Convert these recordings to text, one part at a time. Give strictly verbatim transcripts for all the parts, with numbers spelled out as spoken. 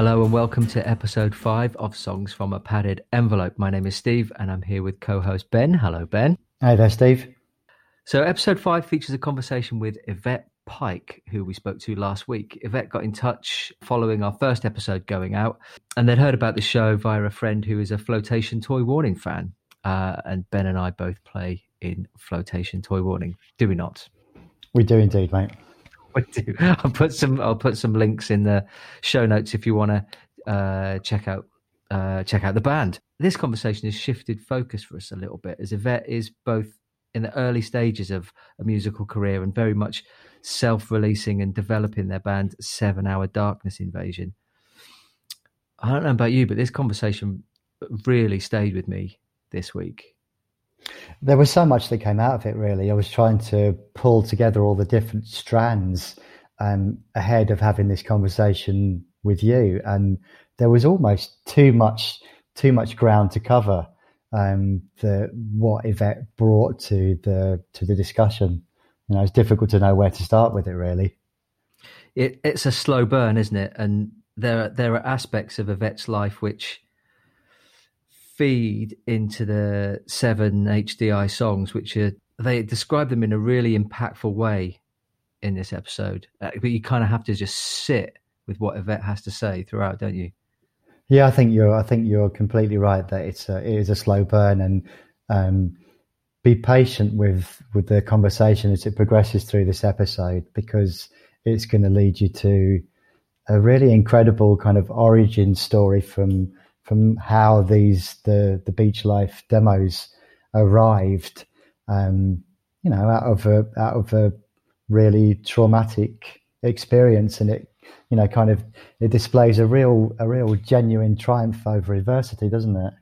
Hello and welcome to episode five of Songs from a Padded Envelope. My name is Steve and I'm here with co-host Ben. Hello, Ben. Hi there, Steve. So episode five features a conversation with Yvette Pike, who we spoke to last week. Yvette got in touch following our first episode going out and they'd heard about the show via a friend who is a Flotation Toy Warning fan. Uh, and Ben and I both play in Flotation Toy Warning. Do we not? We do indeed, mate. I do. I'll put some. I'll put some links in the show notes if you want to uh, check out uh, check out the band. This conversation has shifted focus for us a little bit, as Yvette is both in the early stages of a musical career and very much self-releasing and developing their band Seven Hour Darkness Invasion. I don't know about you, but this conversation really stayed with me this week. There was so much that came out of it, really. I was trying to pull together all the different strands um, ahead of having this conversation with you. And there was almost too much too much ground to cover, um, the, what Yvette brought to the to the discussion. You know, it's difficult to know where to start with it, really. It, it's a slow burn, isn't it? And there are, there are aspects of Yvette's life which feed into the seven H D I songs, which are, they describe them in a really impactful way in this episode. But you kind of have to just sit with what Yvette has to say throughout, don't you? Yeah, I think you're. I think you're completely right that it's a, it is a slow burn, and um, be patient with with the conversation as it progresses through this episode, because it's going to lead you to a really incredible kind of origin story from. from how these the the Beach Life demos arrived, um, you know, out of a out of a really traumatic experience, and it, you know, kind of it displays a real a real genuine triumph over adversity, doesn't it?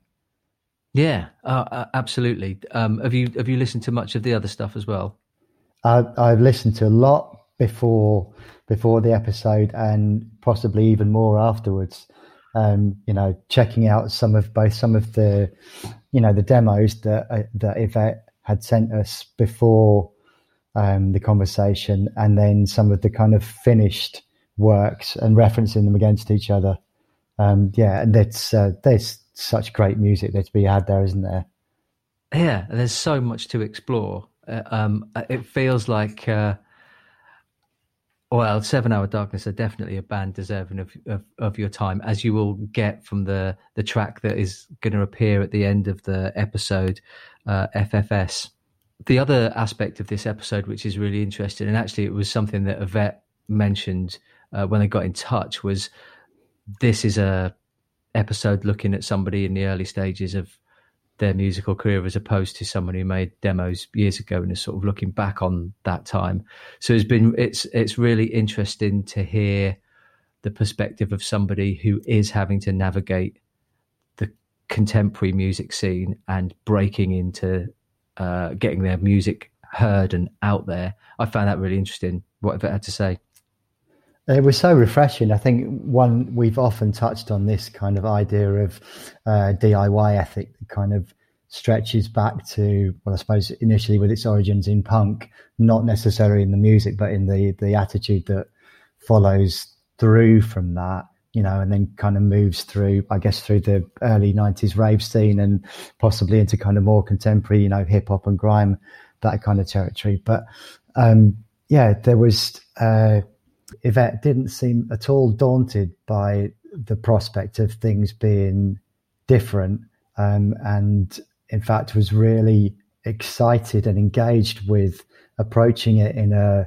Yeah, uh, absolutely. Um, have you have you listened to much of the other stuff as well? I, I've listened to a lot before before the episode, and possibly even more afterwards. Um, you know, checking out some of both some of the, you know, the demos that uh, that Yvette had sent us before um, the conversation, and then some of the kind of finished works and referencing them against each other. Um, yeah, and that's uh, there's such great music there to be had there, isn't there? Yeah, there's so much to explore. Uh, um, it feels like, uh, well, Seven Hour Darkness are definitely a band deserving of, of, of your time, as you will get from the, the track that is going to appear at the end of the episode, uh, F F S. The other aspect of this episode, which is really interesting, and actually it was something that Yvette mentioned uh, when they got in touch, was this is a episode looking at somebody in the early stages of their musical career, as opposed to someone who made demos years ago and is sort of looking back on that time. So it's been it's it's really interesting to hear the perspective of somebody who is having to navigate the contemporary music scene and breaking into uh, getting their music heard and out there. I found that really interesting, what I had to say. It was so refreshing. I think one we've often touched on this kind of idea of uh, D I Y ethic that kind of stretches back to, well, I suppose initially with its origins in punk, not necessarily in the music, but in the, the attitude that follows through from that, you know, and then kind of moves through, I guess, through the early nineties rave scene and possibly into kind of more contemporary, you know, hip hop and grime, that kind of territory. But um, yeah, there was... Uh, Yvette didn't seem at all daunted by the prospect of things being different, um, and in fact was really excited and engaged with approaching it in a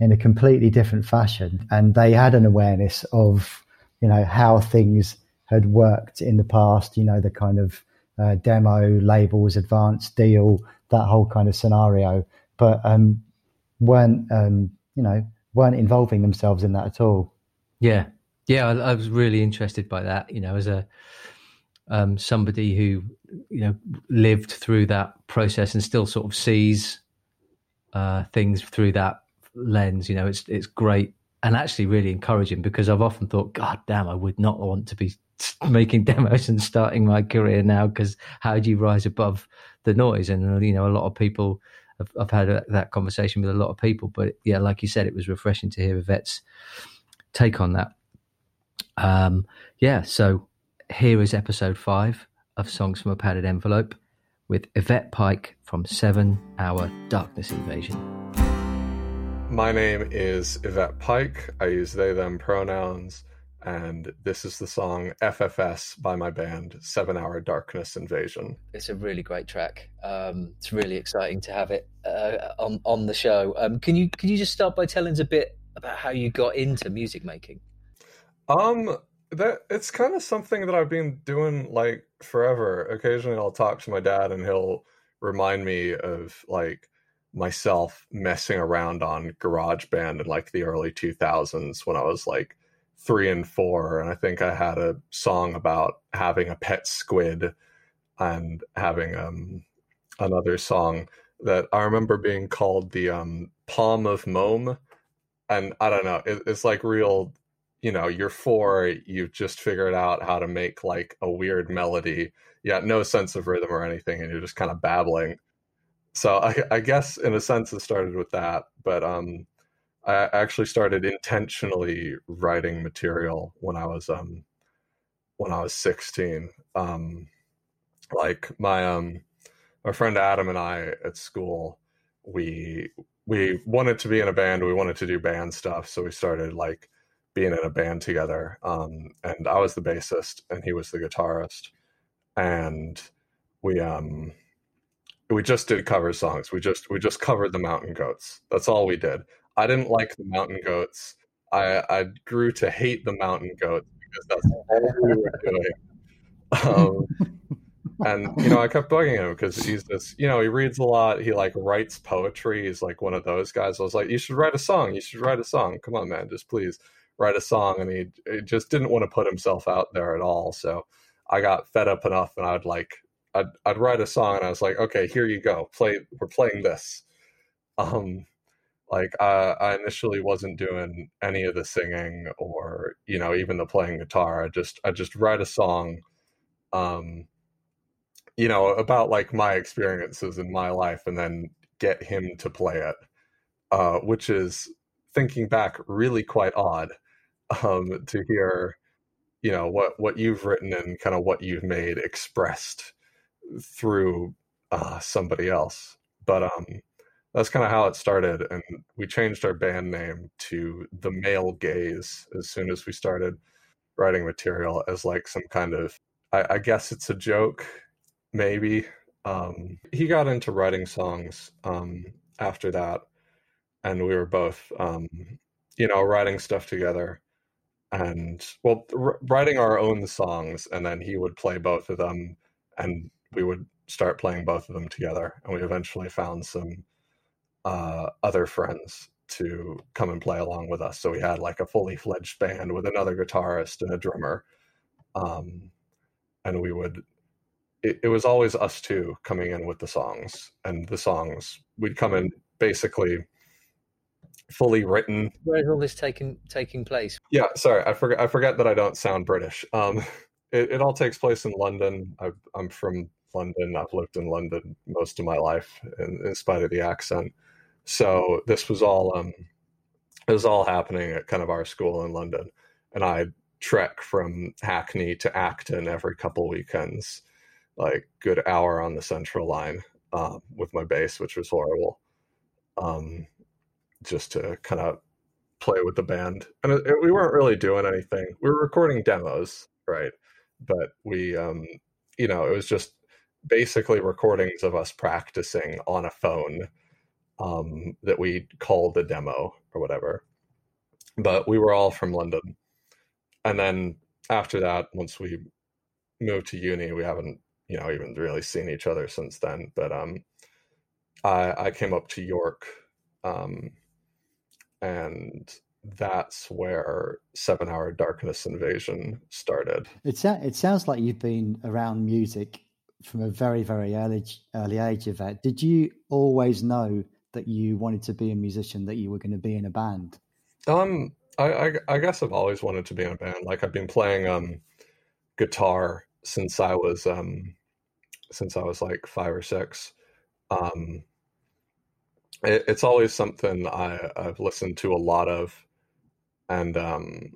in a completely different fashion. And they had an awareness of, you know, how things had worked in the past, you know, the kind of uh, demo, labels, advance deal, that whole kind of scenario, but um, weren't, um, you know, weren't involving themselves in that at all. Yeah. Yeah. I, I was really interested by that, you know, as a, um, somebody who, you know, lived through that process and still sort of sees, uh, things through that lens. You know, it's, it's great and actually really encouraging, because I've often thought, God damn, I would not want to be making demos and starting my career now, because how do you rise above the noise? And, you know, a lot of people, I've, I've had a, that conversation with a lot of people, but yeah, like you said, it was refreshing to hear Yvette's take on that. Um, yeah, so here is episode five of Songs from a Padded Envelope with Yvette Pike from Seven Hour Darkness Invasion. My name is Yvette Pike. I use they, them pronouns. And this is the song F F S by my band, Seven Hour Darkness Invasion. It's a really great track. Um, it's really exciting to have it uh, on on the show. Um, can you can you just start by telling us a bit about how you got into music making? Um, that it's kind of something that I've been doing like forever. Occasionally, I'll talk to my dad, and he'll remind me of like myself messing around on GarageBand in like the early two thousands when I was like three and four, and I think I had a song about having a pet squid and having um another song that I remember being called the um Palm of Mome. And I don't know, it, it's like real, you know, you're four, you've just figured out how to make like a weird melody, yeah, no sense of rhythm or anything, and you're just kind of babbling. So I, I guess in a sense it started with that, but um I actually started intentionally writing material when I was um when I was sixteen. Um, like my um my friend Adam and I at school, we we wanted to be in a band. We wanted to do band stuff, so we started like being in a band together. Um, and I was the bassist, and he was the guitarist, and we um. We just did cover songs. We just we just covered the Mountain Goats. That's all we did. I didn't like the Mountain Goats. I, I grew to hate the Mountain Goats because that's all we were doing. Um, and, you know, I kept bugging him because he's this, you know, he reads a lot. He, like, writes poetry. He's, like, one of those guys. I was like, you should write a song. You should write a song. Come on, man. Just please write a song. And he, he just didn't want to put himself out there at all. So I got fed up enough, and I would, like, I'd, I'd write a song, and I was like, okay, here you go. Play. We're playing this. Um. Like uh, I initially wasn't doing any of the singing or, you know, even the playing guitar. I just I just write a song, um, you know, about like my experiences in my life, and then get him to play it, uh, which is, thinking back, really quite odd um, to hear, you know, what, what you've written and kind of what you've made expressed through uh, somebody else. But um that's kind of how it started, and we changed our band name to The Male Gaze as soon as we started writing material, as like some kind of, I, I guess it's a joke, maybe. Um, he got into writing songs um, after that, and we were both, um, you know, writing stuff together, and, well, r- writing our own songs, and then he would play both of them, and we would start playing both of them together, and we eventually found some uh other friends to come and play along with us, so we had like a fully fledged band with another guitarist and a drummer, um and we would it, it was always us two coming in with the songs, and the songs we'd come in basically fully written. Where's all this taking taking place? Yeah, sorry, I forgot I forgot that I don't sound British. um it, it all takes place in London. I, I'm from London. I've lived in London most of my life, in, in spite of the accent. So this was all um, it was all happening at kind of our school in London, and I trek from Hackney to Acton every couple weekends, like good hour on the Central Line uh, with my bass, which was horrible, um, just to kind of play with the band. And it, it, we weren't really doing anything. We were recording demos, right? But we, um, you know, it was just basically recordings of us practicing on a phone um that we called a demo or whatever. But we were all from London, and then after that, once we moved to uni, we haven't, you know, even really seen each other since then. But um i i came up to York, um and that's where Seven Hour Darkness Invasion started. It, it sounds like you've been around music from a very, very early early age. Of that, did you always know that you wanted to be a musician, that you were going to be in a band? Um, I, I, I guess I've always wanted to be in a band. Like, I've been playing um guitar since I was um since I was like five or six. Um, it, it's always something I I've listened to a lot of, and um,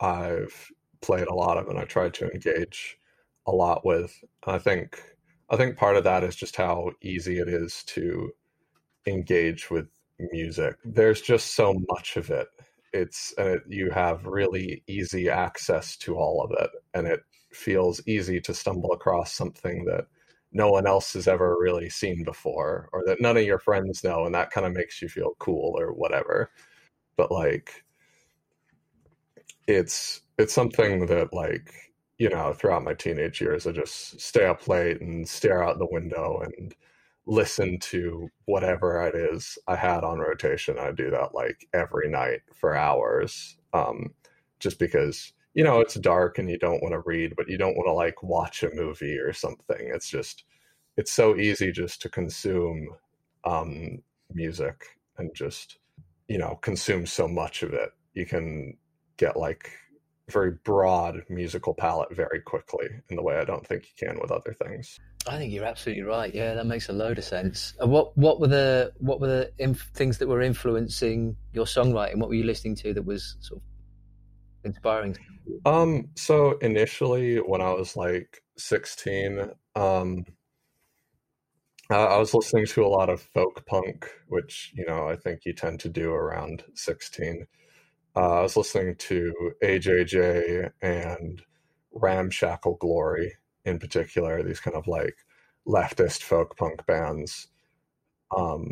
I've played a lot of and I tried to engage a lot with. I think I think part of that is just how easy it is to engage with music. There's just so much of it. It's and it, you have really easy access to all of it, and it feels easy to stumble across something that no one else has ever really seen before, or that none of your friends know, and that kind of makes you feel cool or whatever. But like, it's it's something that, like, you know, throughout my teenage years, I just stay up late and stare out the window and listen to whatever it is I had on rotation. I do that like every night for hours, um, just because, you know, it's dark and you don't want to read, but you don't want to like watch a movie or something. It's just, it's so easy just to consume um, music and just, you know, consume so much of it. You can get like very broad musical palette very quickly in the way I don't think you can with other things. I think you're absolutely right. Yeah, that makes a load of sense. And what what were the what were the inf- things that were influencing your songwriting? What were you listening to that was sort of inspiring? Um, so initially, when I was like sixteen, um, I, I was listening to a lot of folk punk, which, you know, I think you tend to do around sixteen. Uh, I was listening to A J J and Ramshackle Glory in particular, these kind of like leftist folk punk bands. Um,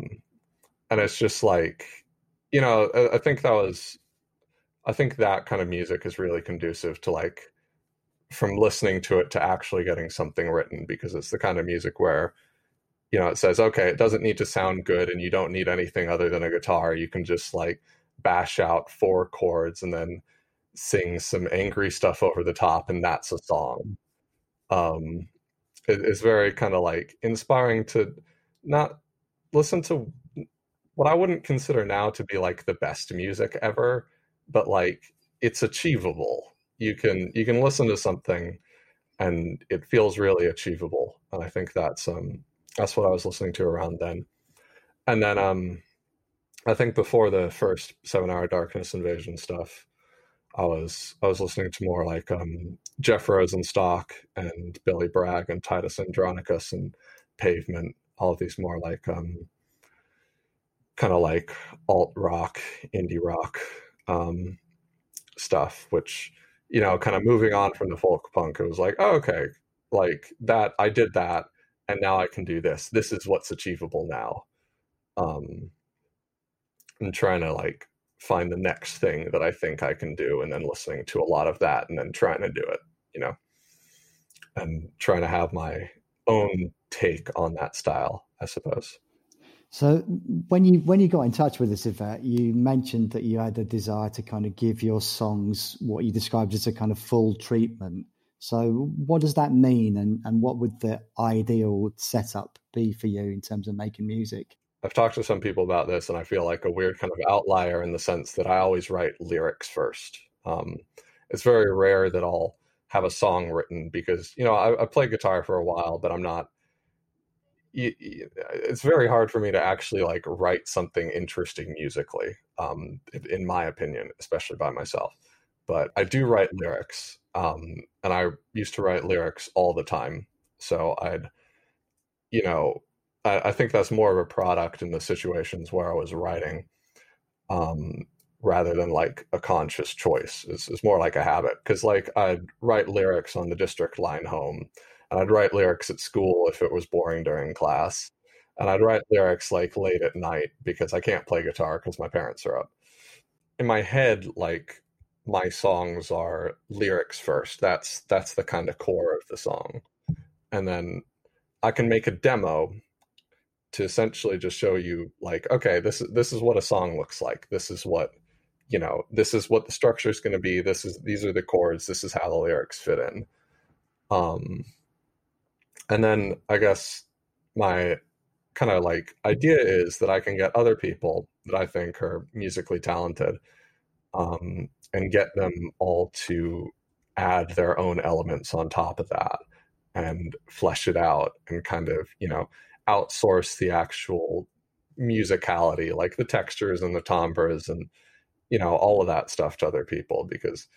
and it's just like, you know, I, I think that was, I think that kind of music is really conducive to like, from listening to it to actually getting something written, because it's the kind of music where, you know, it says, okay, it doesn't need to sound good and you don't need anything other than a guitar. You can just like bash out four chords and then sing some angry stuff over the top, and that's a song. Um, it, it's very kind of like inspiring to not listen to what I wouldn't consider now to be like the best music ever, but like it's achievable. You can you can listen to something and it feels really achievable, and I think that's um that's what I was listening to around then. And then um I think before the first Seven Hour Darkness Invasion stuff, I was I was listening to more like um, Jeff Rosenstock and Billy Bragg and Titus Andronicus and Pavement, all of these more like um, kind of like alt rock, indie rock um, stuff, which, you know, kind of moving on from the folk punk, it was like, oh, okay, like that, I did that, and now I can do this. This is what's achievable now. Um, I'm trying to like find the next thing that I think I can do, and then listening to a lot of that and then trying to do it, you know, and trying to have my own take on that style, I suppose. So when you when you got in touch with us, Yvette, you mentioned that you had a desire to kind of give your songs what you described as a kind of full treatment. So what does that mean, and, and what would the ideal setup be for you in terms of making music? I've talked to some people about this, and I feel like a weird kind of outlier in the sense that I always write lyrics first. Um, it's very rare that I'll have a song written because, you know, I, I play guitar for a while, but I'm not, you, you, it's very hard for me to actually like write something interesting musically, um, in my opinion, especially by myself. But I do write lyrics, um, and I used to write lyrics all the time. So I'd, you know, I think that's more of a product in the situations where I was writing, um, rather than like a conscious choice. It's, it's more like a habit, because like I'd write lyrics on the district line home, and I'd write lyrics at school if it was boring during class, and I'd write lyrics like late at night because I can't play guitar because my parents are up. In my head, like my songs are lyrics first. That's that's the kind of core of the song, and then I can make a demo to essentially just show you like, okay, this is, this is what a song looks like. This is what, you know, this is what the structure is going to be. This is, these are the chords. This is how the lyrics fit in. Um, and then I guess my kind of like idea is that I can get other people that I think are musically talented, um, and get them all to add their own elements on top of that and flesh it out and kind of, you know, outsource the actual musicality, like the textures and the timbres and, you know, all of that stuff to other people, because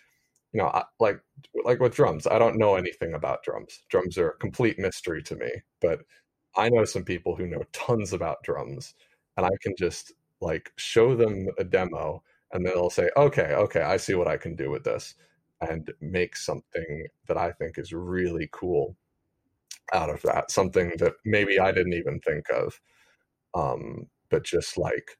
you know, I, like like with drums, I don't know anything about drums. Drums are a complete mystery to me, but I know some people who know tons about drums, and I can just like show them a demo and they'll say, okay, okay, I see what I can do with this, and make something that I think is really cool out of that, something that maybe I didn't even think of, um, but just like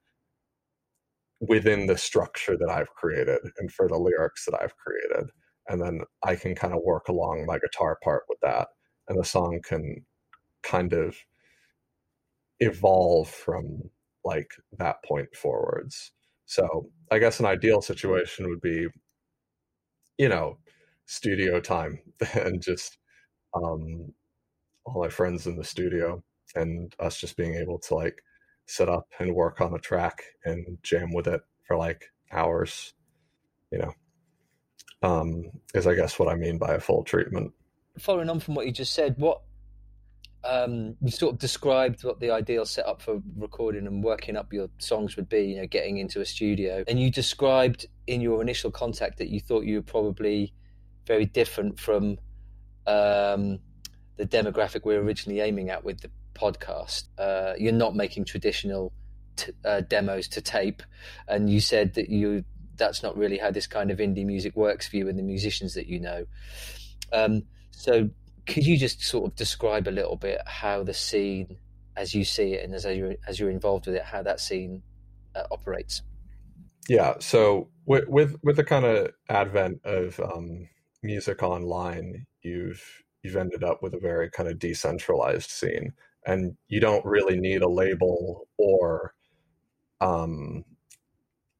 within the structure that I've created and for the lyrics that I've created. And then I can kind of work along my guitar part with that, and the song can kind of evolve from like that point forwards. So I guess an ideal situation would be, you know, studio time and just um, all my friends in the studio and us just being able to like set up and work on a track and jam with it for like hours, you know, um, is I guess what I mean by a full treatment. Following on from what you just said, what um, you sort of described what the ideal setup for recording and working up your songs would be, you know, getting into a studio. And you described in your initial contact that you thought you were probably very different from um, the demographic we were originally aiming at with the podcast. Uh, you're not making traditional t- uh, demos to tape, and you said that you that's not really how this kind of indie music works for you and the musicians that you know. Um, so could you just sort of describe a little bit how the scene, as you see it and as you're, as you're involved with it, how that scene uh, operates? Yeah, so with, with with the kind of advent of um, music online, you've you've ended up with a very kind of decentralized scene. And you don't really need a label or um,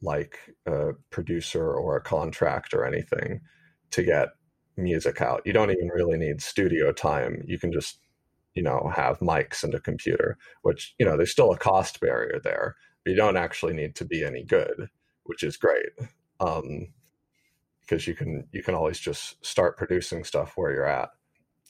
like a producer or a contract or anything to get music out. You don't even really need studio time. You can just, you know, have mics and a computer, which, you know, there's still a cost barrier there, but you don't actually need to be any good, which is great. Um, because you can, you can always just start producing stuff where you're at.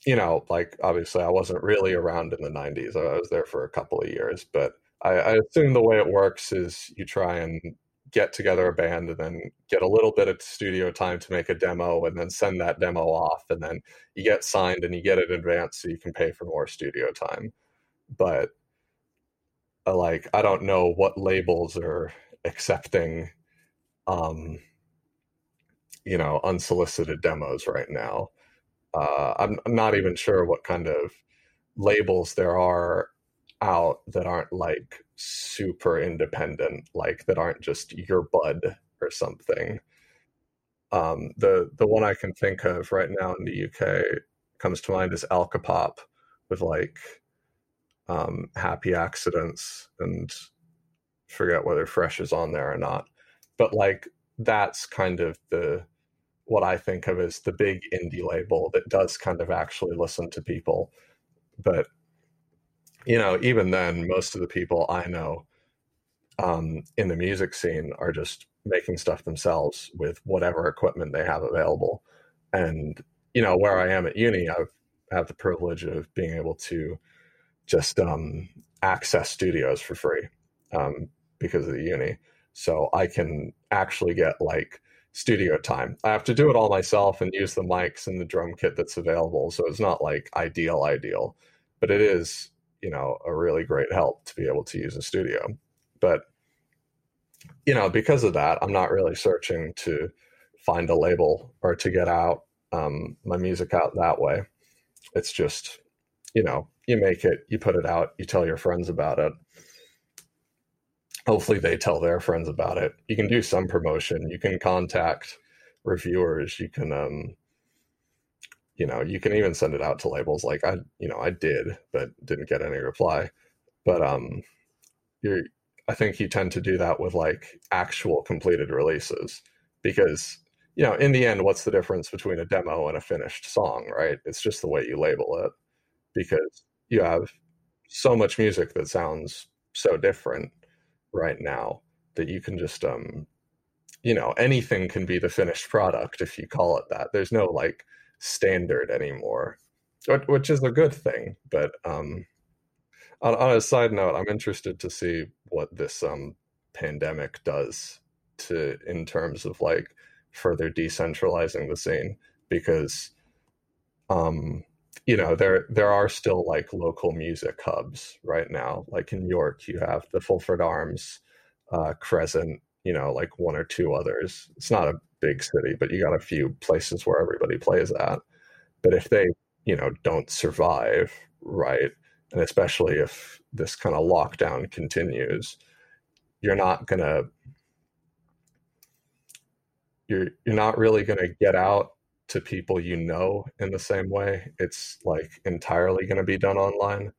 You know, like, obviously I wasn't really around in the nineties. I was there for a couple of years, but I, I assume the way it works is you try and get together a band and then get a little bit of studio time to make a demo and then send that demo off. And then you get signed and you get it in advance so you can pay for more studio time. But uh, like, I don't know what labels are accepting, um, you know, unsolicited demos right now. Uh, I'm, I'm not even sure what kind of labels there are out that aren't like super independent, like that aren't just your bud or something. Um, the the one I can think of right now in the U K comes to mind is Alcopop, with like um, Happy Accidents, and forget whether Fresh is on there or not. But like that's kind of the what I think of as the big indie label that does kind of actually listen to people. But, you know, even then, most of the people I know um, in the music scene are just making stuff themselves with whatever equipment they have available. And, you know, where I am at uni, I've had the privilege of being able to just um, access studios for free um, because of the uni. So I can actually get like studio time. I have to do it all myself and use the mics and the drum kit that's available. So it's not like ideal, ideal, but it is, you know, a really great help to be able to use a studio. But, you know, because of that, I'm not really searching to find a label or to get out um, my music out that way. It's just, you know, you make it, you put it out, you tell your friends about it. Hopefully they tell their friends about it. You can do some promotion. You can contact reviewers. You can, um, you know, you can even send it out to labels. Like I, you know, I did, but didn't get any reply. But um, you're, I think you tend to do that with like actual completed releases because, you know, in the end, what's the difference between a demo and a finished song, right? It's just the way you label it, because you have so much music that sounds so different right now that you can just um you know anything can be the finished product if you call it that. There's no like standard anymore, which is a good thing. But um on, on a side note, I'm interested to see what this um pandemic does to in terms of like further decentralizing the scene, because um you know, there there are still like local music hubs right now. Like in York, you have the Fulford Arms, uh, Crescent, you know, like one or two others. It's not a big city, but you got a few places where everybody plays at. But if they, you know, don't survive, right, and especially if this kind of lockdown continues, you're not gonna, you're you're not really gonna get out to people you know in the same way. It's like entirely going to be done online,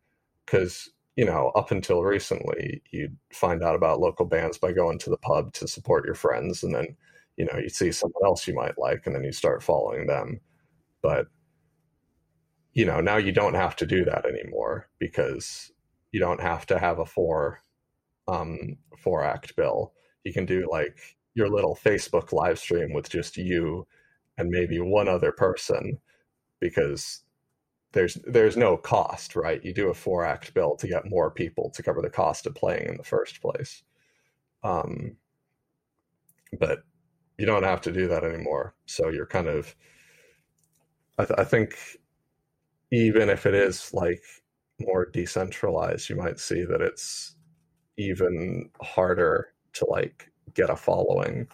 because, you know, up until recently you'd find out about local bands by going to the pub to support your friends, and then, you know, you see someone else you might like and then you start following them. But, you know, now you don't have to do that anymore, because you don't have to have a four um four act bill. You can do like your little Facebook live stream with just you and maybe one other person, because there's there's no cost, right? You do a four act bill to get more people to cover the cost of playing in the first place. Um, but you don't have to do that anymore. So you're kind of, I, th- I think even if it is like more decentralized, you might see that it's even harder to like get a following.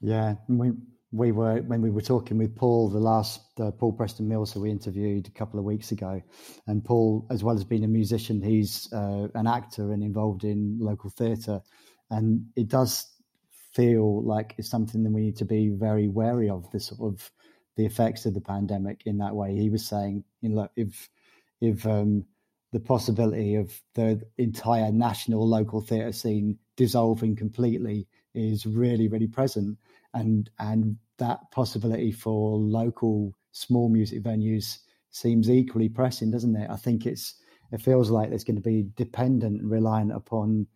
Yeah. We- We were, when we were talking with Paul, the last uh, Paul Preston Mills, who we interviewed a couple of weeks ago, and Paul, as well as being a musician, he's uh, an actor and involved in local theatre, and it does feel like it's something that we need to be very wary of, the sort of the effects of the pandemic in that way. He was saying, you know, if if um, the possibility of the entire national local theatre scene dissolving completely is really, really present, and and that possibility for local small music venues seems equally pressing, doesn't it? I think it's it feels like it's going to be dependent and reliant upon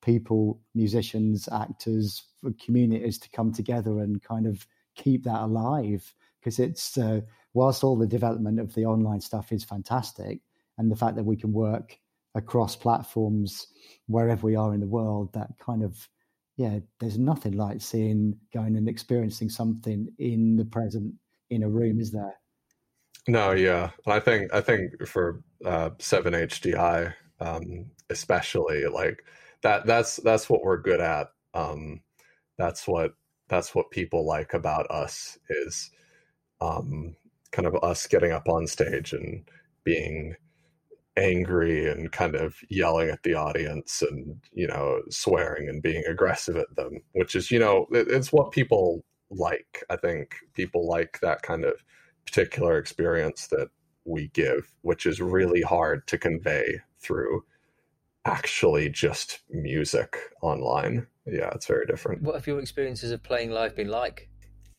people, musicians, actors, communities to come together and kind of keep that alive. Because it's uh, whilst all the development of the online stuff is fantastic, and the fact that we can work across platforms wherever we are in the world, that kind of, yeah, there's nothing like seeing, going and experiencing something in the present in a room, is there? No, yeah. And I think I think for uh, seven H D I, um, especially, like that that's that's what we're good at. Um, that's what that's what people like about us, is um, kind of us getting up on stage and being angry and kind of yelling at the audience and, you know, swearing and being aggressive at them, which is, you know, it, it's what people like. I think people like that kind of particular experience that we give, which is really hard to convey through actually just music online. Yeah, it's very different. What have your experiences of playing live been like?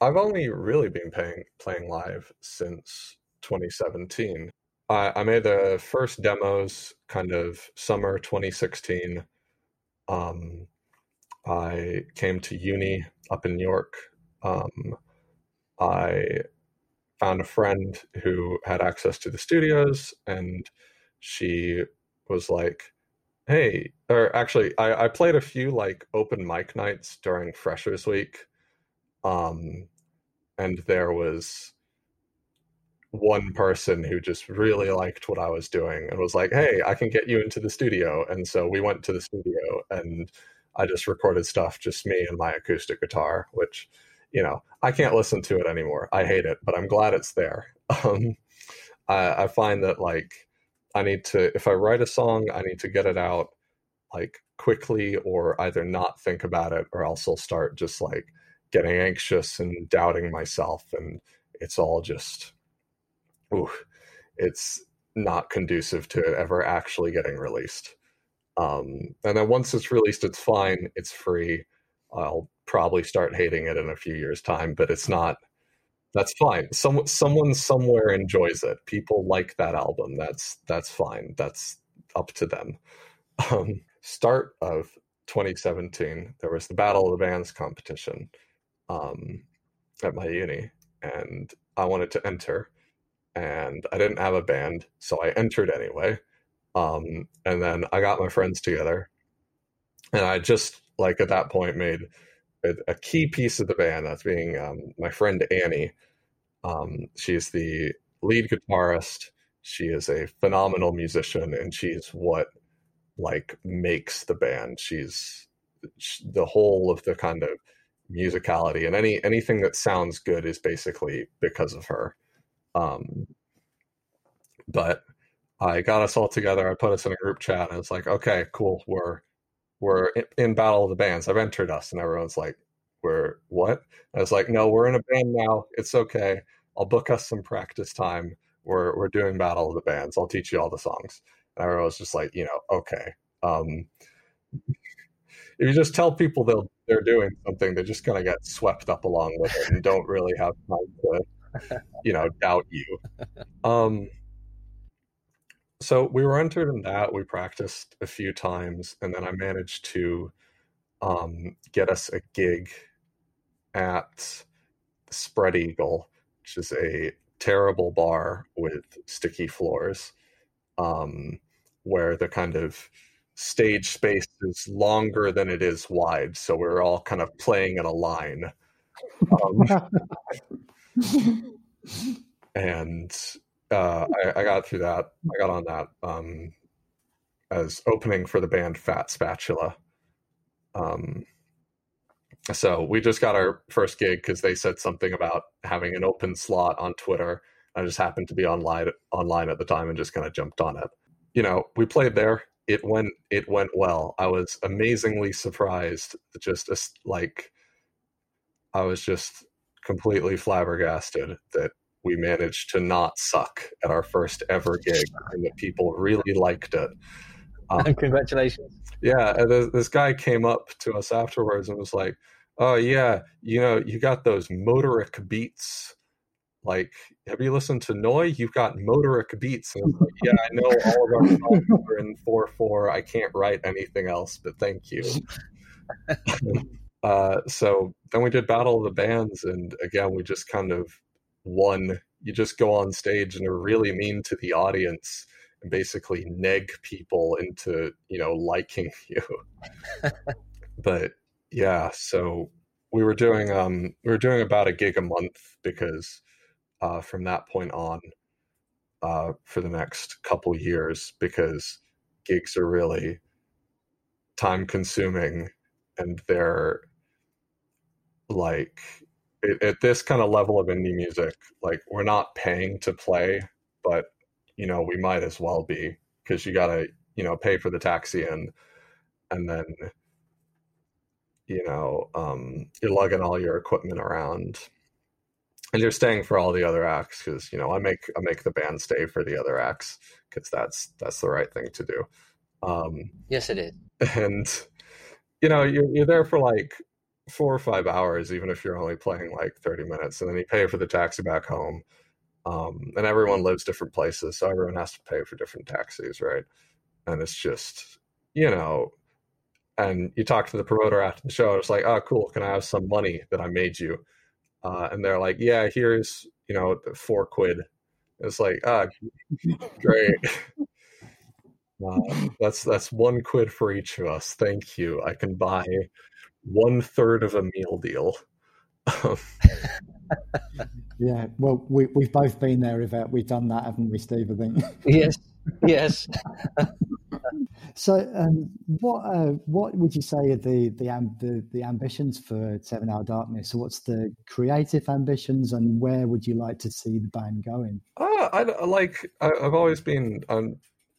I've only really been playing, playing live since twenty seventeen. I made the first demos kind of summer twenty sixteen. Um, I came to uni up in New York. Um, I found a friend who had access to the studios, and she was like, hey, or actually I, I played a few like open mic nights during Freshers Week. Um, and there was one person who just really liked what I was doing and was like, hey, I can get you into the studio. And so we went to the studio, and I just recorded stuff, just me and my acoustic guitar, which, you know, I can't listen to it anymore. I hate it, but I'm glad it's there. Um, I, I find that like, I need to, if I write a song, I need to get it out like quickly, or either not think about it, or else I'll start just like getting anxious and doubting myself. And it's all just, ooh, it's not conducive to it ever actually getting released. Um, and then once it's released, it's fine. It's free. I'll probably start hating it in a few years' time, but it's not. That's fine. Some, someone somewhere enjoys it. People like that album. That's that's fine. That's up to them. Um, start of twenty seventeen, there was the Battle of the Bands competition um, at my uni, and I wanted to enter. And I didn't have a band, so I entered anyway. Um, and then I got my friends together, and I just like at that point made a key piece of the band, that's being um, my friend Annie. Um, she's the lead guitarist. She is a phenomenal musician, and she's what like makes the band. She's she, the whole of the kind of musicality, and any anything that sounds good is basically because of her. Um, but I got us all together. I put us in a group chat, and it's like, okay, cool. We're we're in, in Battle of the Bands. I've entered us, and everyone's like, we're what? And I was like, no, we're in a band now. It's okay. I'll book us some practice time. We're we're doing Battle of the Bands. I'll teach you all the songs. And I was just like, you know, okay. Um, if you just tell people they'll, they're doing something, they're just going to get swept up along with it and don't really have time to, you know, doubt you. Um, so we were entered in that. We practiced a few times, and then I managed to um, get us a gig at the Spread Eagle, which is a terrible bar with sticky floors, um, where the kind of stage space is longer than it is wide, so we're all kind of playing in a line. Um, and uh, I, I got through that. I got on that um, as opening for the band Fat Spatula. Um, so we just got our first gig because they said something about having an open slot on Twitter. I just happened to be online online at the time and just kind of jumped on it. You know, we played there. It went it went well. I was amazingly surprised. Just like I was just completely flabbergasted that we managed to not suck at our first ever gig, and that people really liked it. Um, Congratulations! Yeah, and this, this guy came up to us afterwards and was like, "Oh yeah, you know, you got those motoric beats. Like, have you listened to Noi? You've got motoric beats." And I was like, yeah, I know all of our songs are in four four. I can't write anything else, but thank you. uh, so then we did Battle of the Bands, and again, we just kind of won. You just go on stage and are really mean to the audience and basically neg people into, you know, liking you. But yeah, so we were doing um, we were doing about a gig a month because Uh, from that point on uh, for the next couple years, because gigs are really time consuming, and they're like it, at this kind of level of indie music, like we're not paying to play, but you know, we might as well be, because you gotta, you know, pay for the taxi and and then, you know, um, you're lugging all your equipment around. And you're staying for all the other acts, because, you know, I make I make the band stay for the other acts, because that's that's the right thing to do. Um, yes, it is. And, you know, you're, you're there for like four or five hours, even if you're only playing like thirty minutes. And then you pay for the taxi back home. Um, and everyone lives different places, so everyone has to pay for different taxis, right? And it's just, you know, and you talk to the promoter after the show, and it's like, oh, cool, can I have some money that I made you? Uh, and they're like, yeah, here's, you know, four quid. It's like, ah, great. uh, that's that's one quid for each of us. Thank you. I can buy one third of a meal deal. Yeah, well, we, we've both been there, Yvette. We've done that, haven't we, Steve, I think? Yes, yes. So, um, what uh, what would you say are the the, amb- the the ambitions for Seven Hour Darkness? So, what's the creative ambitions, and where would you like to see the band going? Uh, I like I, I've always been um,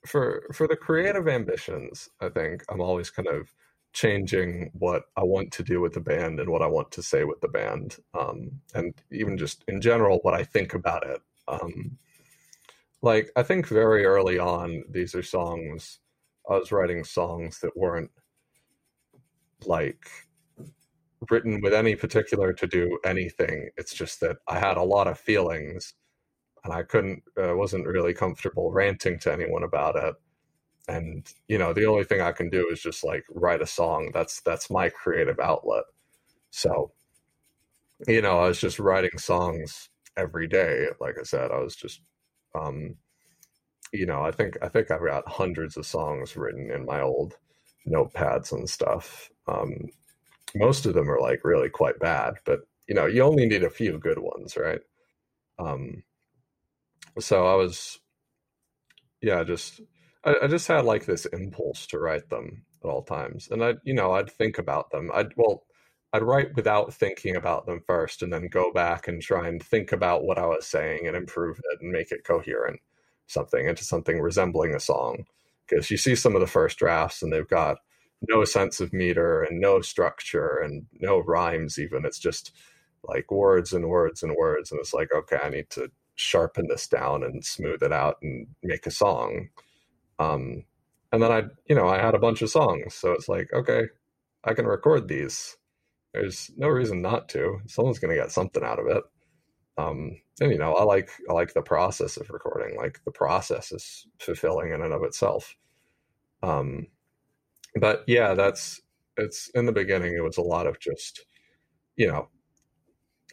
for for the creative ambitions. I think I'm always kind of changing what I want to do with the band and what I want to say with the band, um, and even just in general what I think about it. Um, like I think very early on, these are songs. I was writing songs that weren't like written with any particular to do anything. It's just that I had a lot of feelings, and I couldn't, uh, wasn't really comfortable ranting to anyone about it. And you know, the only thing I can do is just like write a song. That's that's my creative outlet. So, you know, I was just writing songs every day. Like I said, I was just. Um, You know, I think I think I've got hundreds of songs written in my old notepads and stuff. Um, most of them are like really quite bad, but you know, you only need a few good ones, right? Um, so I was, yeah, just, I, I just had like this impulse to write them at all times. And I, you know, I'd think about them. I'd, well, I'd write without thinking about them first and then go back and try and think about what I was saying and improve it and make it coherent, something into something resembling a song. Because you see some of the first drafts and they've got no sense of meter and no structure and no rhymes even. It's just like words and words and words. And it's like, okay, I need to sharpen this down and smooth it out and make a song. Um, and then I, you know, I had a bunch of songs. So it's like, okay, I can record these. There's no reason not to. Someone's going to get something out of it. Um, and, you know, I like, I like the process of recording. Like the process is fulfilling in and of itself. Um, but yeah, that's, it's in the beginning, it was a lot of just, you know,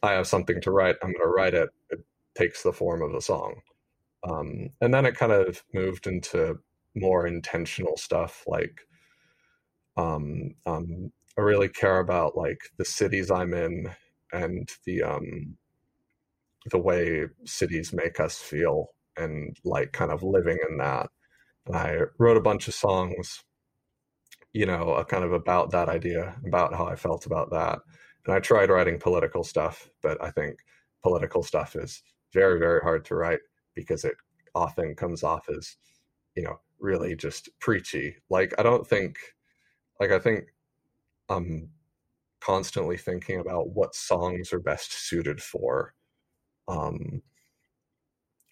I have something to write. I'm going to write it. It takes the form of the song. Um, and then it kind of moved into more intentional stuff. Like, um, um, I really care about like the cities I'm in and the, um, the way cities make us feel and like kind of living in that. And I wrote a bunch of songs, you know, kind of about that idea, about how I felt about that. And I tried writing political stuff, but I think political stuff is very, very hard to write because it often comes off as, you know, really just preachy. Like, I don't think, like, I think, I'm constantly thinking about what songs are best suited for, um,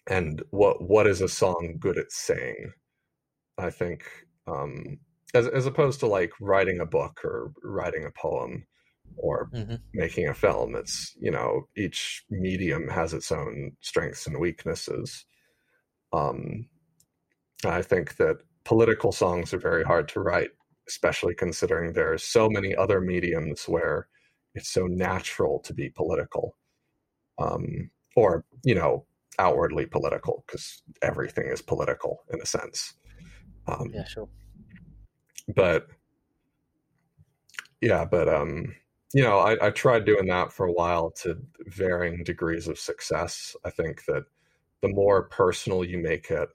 and what what is a song good at saying. I think um, as as opposed to like writing a book or writing a poem or mm-hmm. making a film, it's, you know, each medium has its own strengths and weaknesses. Um, I think that political songs are very hard to write, especially considering there are so many other mediums where it's so natural to be political, um, or, you know, outwardly political, because everything is political in a sense. Um, yeah, sure. But yeah, but, um, you know, I, I tried doing that for a while to varying degrees of success. I think that the more personal you make it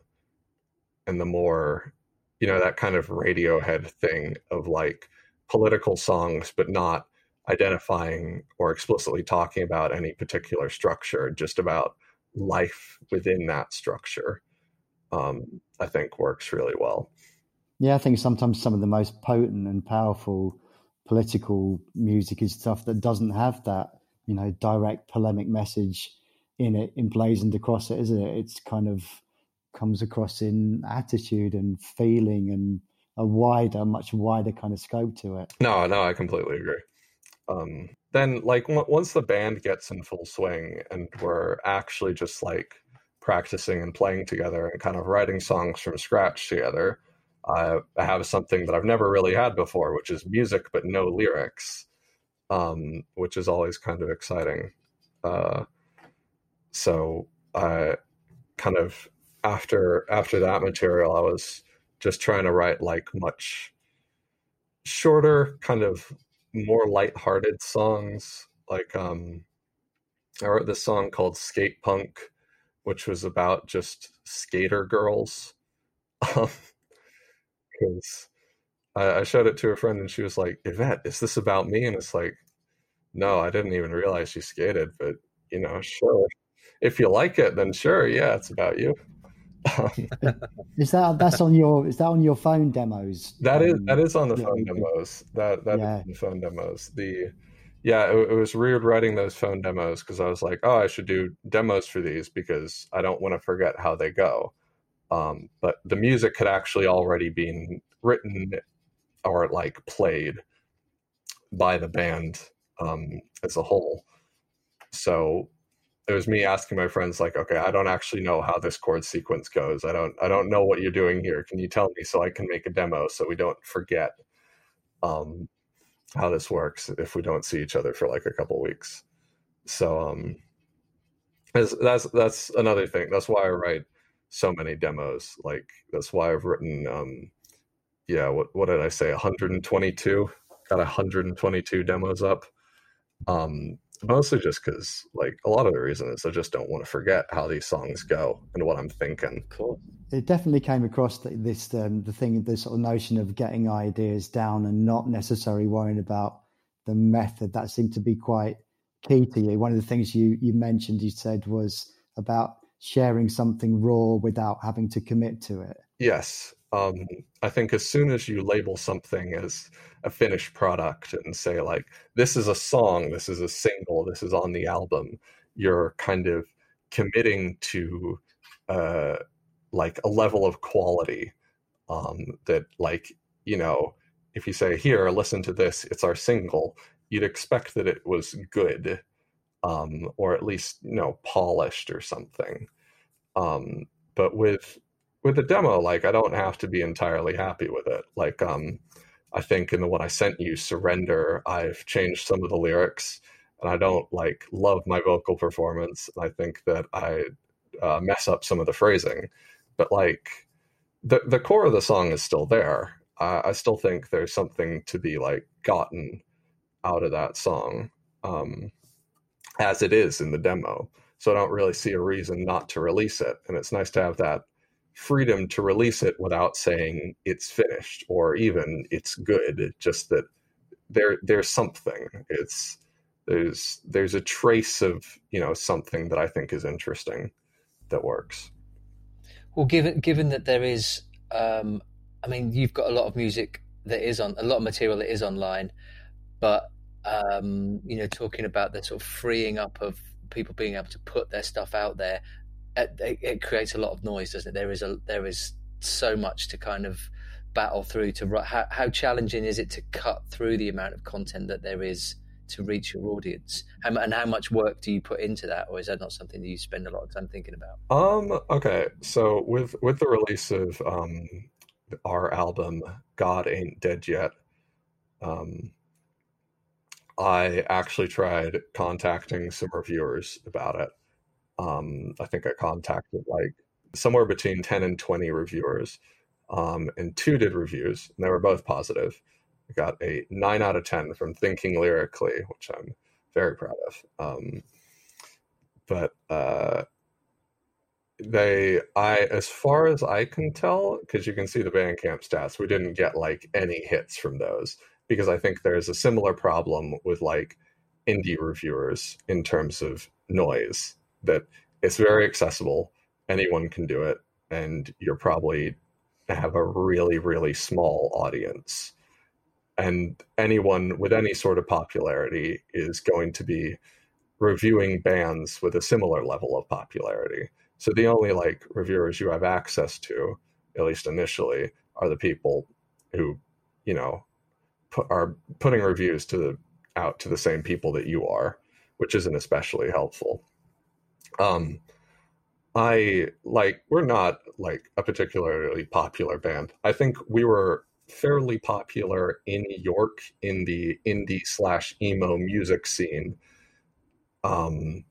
and the more, you know, that kind of Radiohead thing of like political songs, but not identifying or explicitly talking about any particular structure, just about life within that structure, um, I think works really well. Yeah, I think sometimes some of the most potent and powerful political music is stuff that doesn't have that, you know, direct polemic message in it, emblazoned across it, isn't it? It's kind of comes across in attitude and feeling and a wider, much wider kind of scope to it. No, no, I completely agree. Um, then like w- once the band gets in full swing and we're actually just like practicing and playing together and kind of writing songs from scratch together, I, I have something that I've never really had before, which is music, but no lyrics, um, which is always kind of exciting. Uh, so I kind of, After after that material, I was just trying to write like much shorter, kind of more lighthearted songs. Like um, I wrote this song called Skate Punk, which was about just skater girls. Um, because I, I showed it to a friend and she was like, "Yvette, is this about me?" And it's like, no, I didn't even realize she skated, but you know, sure. If you like it, then sure, yeah, it's about you. is that that's on your is that on your phone demos? That is that is on the phone demos. That that yeah. is on the phone demos. The yeah, it, it was weird writing those phone demos because I was like, oh, I should do demos for these because I don't want to forget how they go. Um, but the music had actually already been written or like played by the band um, as a whole. So it was me asking my friends like, okay, I don't actually know how this chord sequence goes. I don't, I don't know what you're doing here. Can you tell me so I can make a demo so we don't forget um, how this works if we don't see each other for like a couple of weeks. So um, that's, that's another thing. That's why I write so many demos. Like that's why I've written, um, yeah, what, what did I say? one hundred twenty-two got one hundred twenty-two demos up. Um, mostly just because, like, a lot of the reason is I just don't want to forget how these songs go and what I'm thinking. Cool. It definitely came across the, this um, the thing, the sort of notion of getting ideas down and not necessarily worrying about the method. That seemed to be quite key to you. One of the things you you mentioned, you said, was about sharing something raw without having to commit to it. Yes. Um, I think as soon as you label something as a finished product and say, like, this is a song, this is a single, this is on the album, you're kind of committing to uh, like a level of quality um, that, like, you know, if you say, here, listen to this, it's our single, you'd expect that it was good, um, or at least, you know, polished or something. Um, but with With the demo, like, I don't have to be entirely happy with it. Like, um, I think in the one I sent you, Surrender, I've changed some of the lyrics, and I don't, like, love my vocal performance. And I think that I uh, mess up some of the phrasing. But, like, the the core of the song is still there. I, I still think there's something to be, like, gotten out of that song, um, as it is in the demo. So I don't really see a reason not to release it. And it's nice to have that freedom to release it without saying it's finished or even it's good. Just that there there's something. It's there's there's a trace of, you know, something that I think is interesting that works. Well, given given that there is, um, I mean, you've got a lot of music that is on a lot of material that is online, but um, you know, talking about the sort of freeing up of people being able to put their stuff out there. It, it creates a lot of noise, doesn't it? There is a there is so much to kind of battle through. To how, how challenging is it to cut through the amount of content that there is to reach your audience? How, and how much work do you put into that, or is that not something that you spend a lot of time thinking about? Um. Okay. So with with the release of um our album God Ain't Dead Yet, um, I actually tried contacting some reviewers about it. Um, I think I contacted like somewhere between ten and twenty reviewers, um, and two did reviews, and they were both positive. I got a nine out of ten from Thinking Lyrically, which I'm very proud of. Um, but uh, they, I, as far as I can tell, because you can see the Bandcamp stats, we didn't get like any hits from those, because I think there's a similar problem with like indie reviewers in terms of noise. That it's very accessible, anyone can do it, and you're probably have a really, really small audience. And anyone with any sort of popularity is going to be reviewing bands with a similar level of popularity. So the only like reviewers you have access to, at least initially, are the people who, you know, put, are putting reviews to the, out to the same people that you are, which isn't especially helpful. Um, I like, we're not like a particularly popular band. I think we were fairly popular in New York in the indie slash emo music scene, um,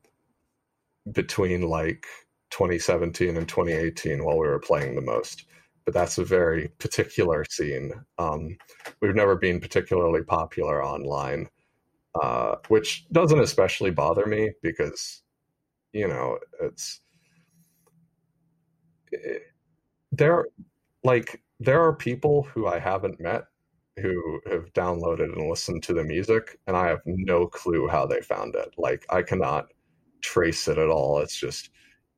between like twenty seventeen and twenty eighteen while we were playing the most, but that's a very particular scene. Um, we've never been particularly popular online, uh, which doesn't especially bother me because, you know, it's it, there like there are people who I haven't met who have downloaded and listened to the music, and I have no clue how they found it. Like, I cannot trace it at all. It's just,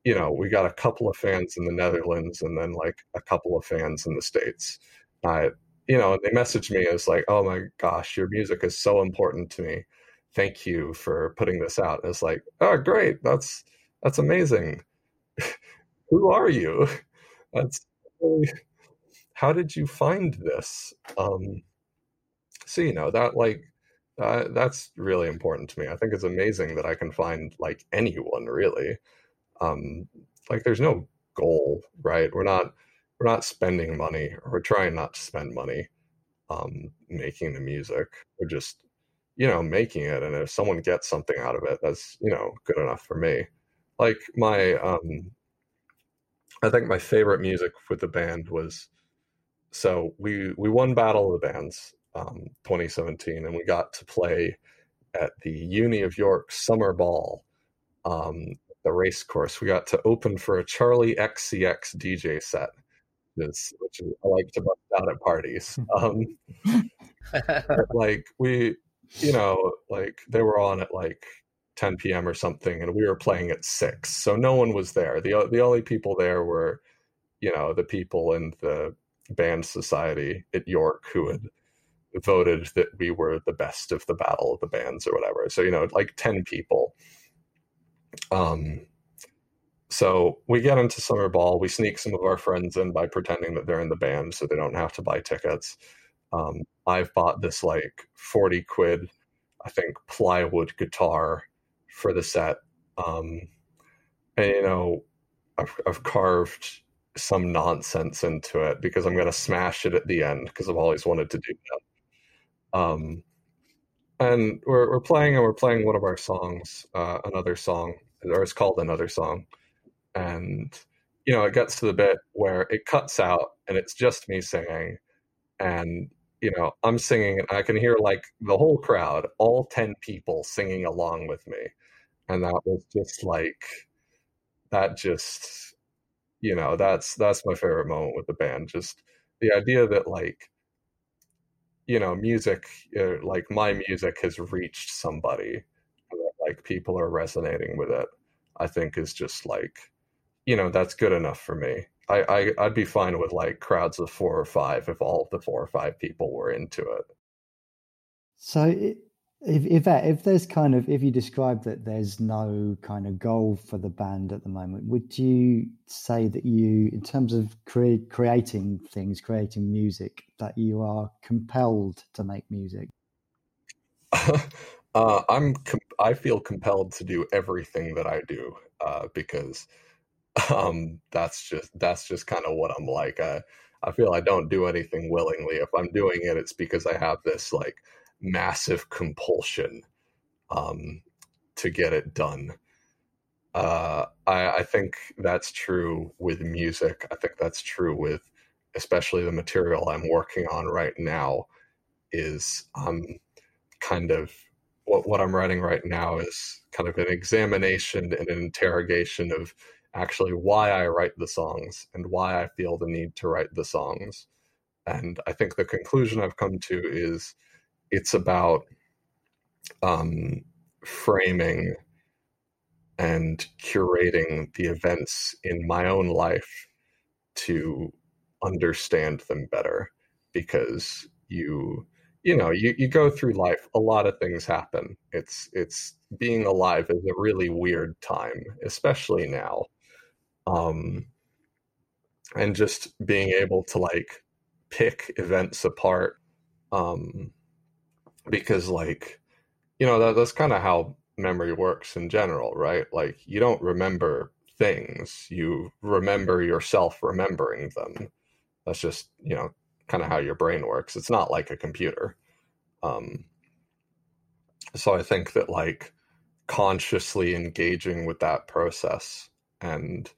you know, we got a couple of fans in the Netherlands and then like a couple of fans in the States. I, you know, they messaged me as like, oh my gosh, your music is so important to me. Thank you for putting this out. And it's like, oh, great. That's, that's amazing. Who are you? That's, how did you find this? Um, so, you know, that like, uh, that's really important to me. I think it's amazing that I can find like anyone really. Um, like there's no goal, right? We're not, we're not spending money, or we're trying not to spend money, um, making the music. We're just, you know, making it, and if someone gets something out of it, that's, you know, good enough for me. Like my, um, I think my favorite music with the band was, so we, we won Battle of the Bands, um, twenty seventeen, and we got to play at the Uni of York Summer Ball, um, the race course. We got to open for a Charlie X C X D J set, which I like to bust out at parties. Um, like we, you know, like they were on at like ten p.m. or something, and we were playing at six, so no one was there. The The only people there were, you know, the people in the band society at York who had voted that we were the best of the battle of the bands or whatever. So, you know, like ten people. Um, so we get into Summer Ball. We sneak some of our friends in by pretending that they're in the band so they don't have to buy tickets. Um, I've bought this like forty quid, I think, plywood guitar for the set. Um, and, you know, I've, I've carved some nonsense into it because I'm going to smash it at the end because I've always wanted to do that. Um, and we're, we're playing and we're playing one of our songs, uh, another song, or it's called Another Song. And, you know, it gets to the bit where it cuts out and it's just me singing. And, you know, I'm singing and I can hear like the whole crowd, all ten people singing along with me. And that was just like, that just... You know, that's that's my favorite moment with the band. Just the idea that, like, you know, music, uh, like my music has reached somebody, that, like, people are resonating with it, I think is just like, you know, that's good enough for me. I, I, I'd be fine with like crowds of four or five if all of the four or five people were into it. So it, if, if, that, if there's kind of, if you describe that there's no kind of goal for the band at the moment, would you say that you, in terms of cre- creating things, creating music, that you are compelled to make music? uh, I'm, com- I feel compelled to do everything that I do, uh, because um, that's just, that's just kind of what I'm like. I, I feel I don't do anything willingly. If I'm doing it, it's because I have this like massive compulsion um to get it done. Uh I, I think that's true with music. I think that's true with especially the material I'm working on right now. Is um kind of what what I'm writing right now is kind of an examination and an interrogation of actually why I write the songs and why I feel the need to write the songs. And I think the conclusion I've come to is it's about um, framing and curating the events in my own life to understand them better. Because you, you know, you, you go through life, a lot of things happen. It's, it's being alive is a really weird time, especially now. Um, and just being able to like pick events apart, um, because, like, you know, that, that's kind of how memory works in general, right? Like, you don't remember things. You remember yourself remembering them. That's just, you know, kind of how your brain works. It's not like a computer. Um, so I think that, like, consciously engaging with that process and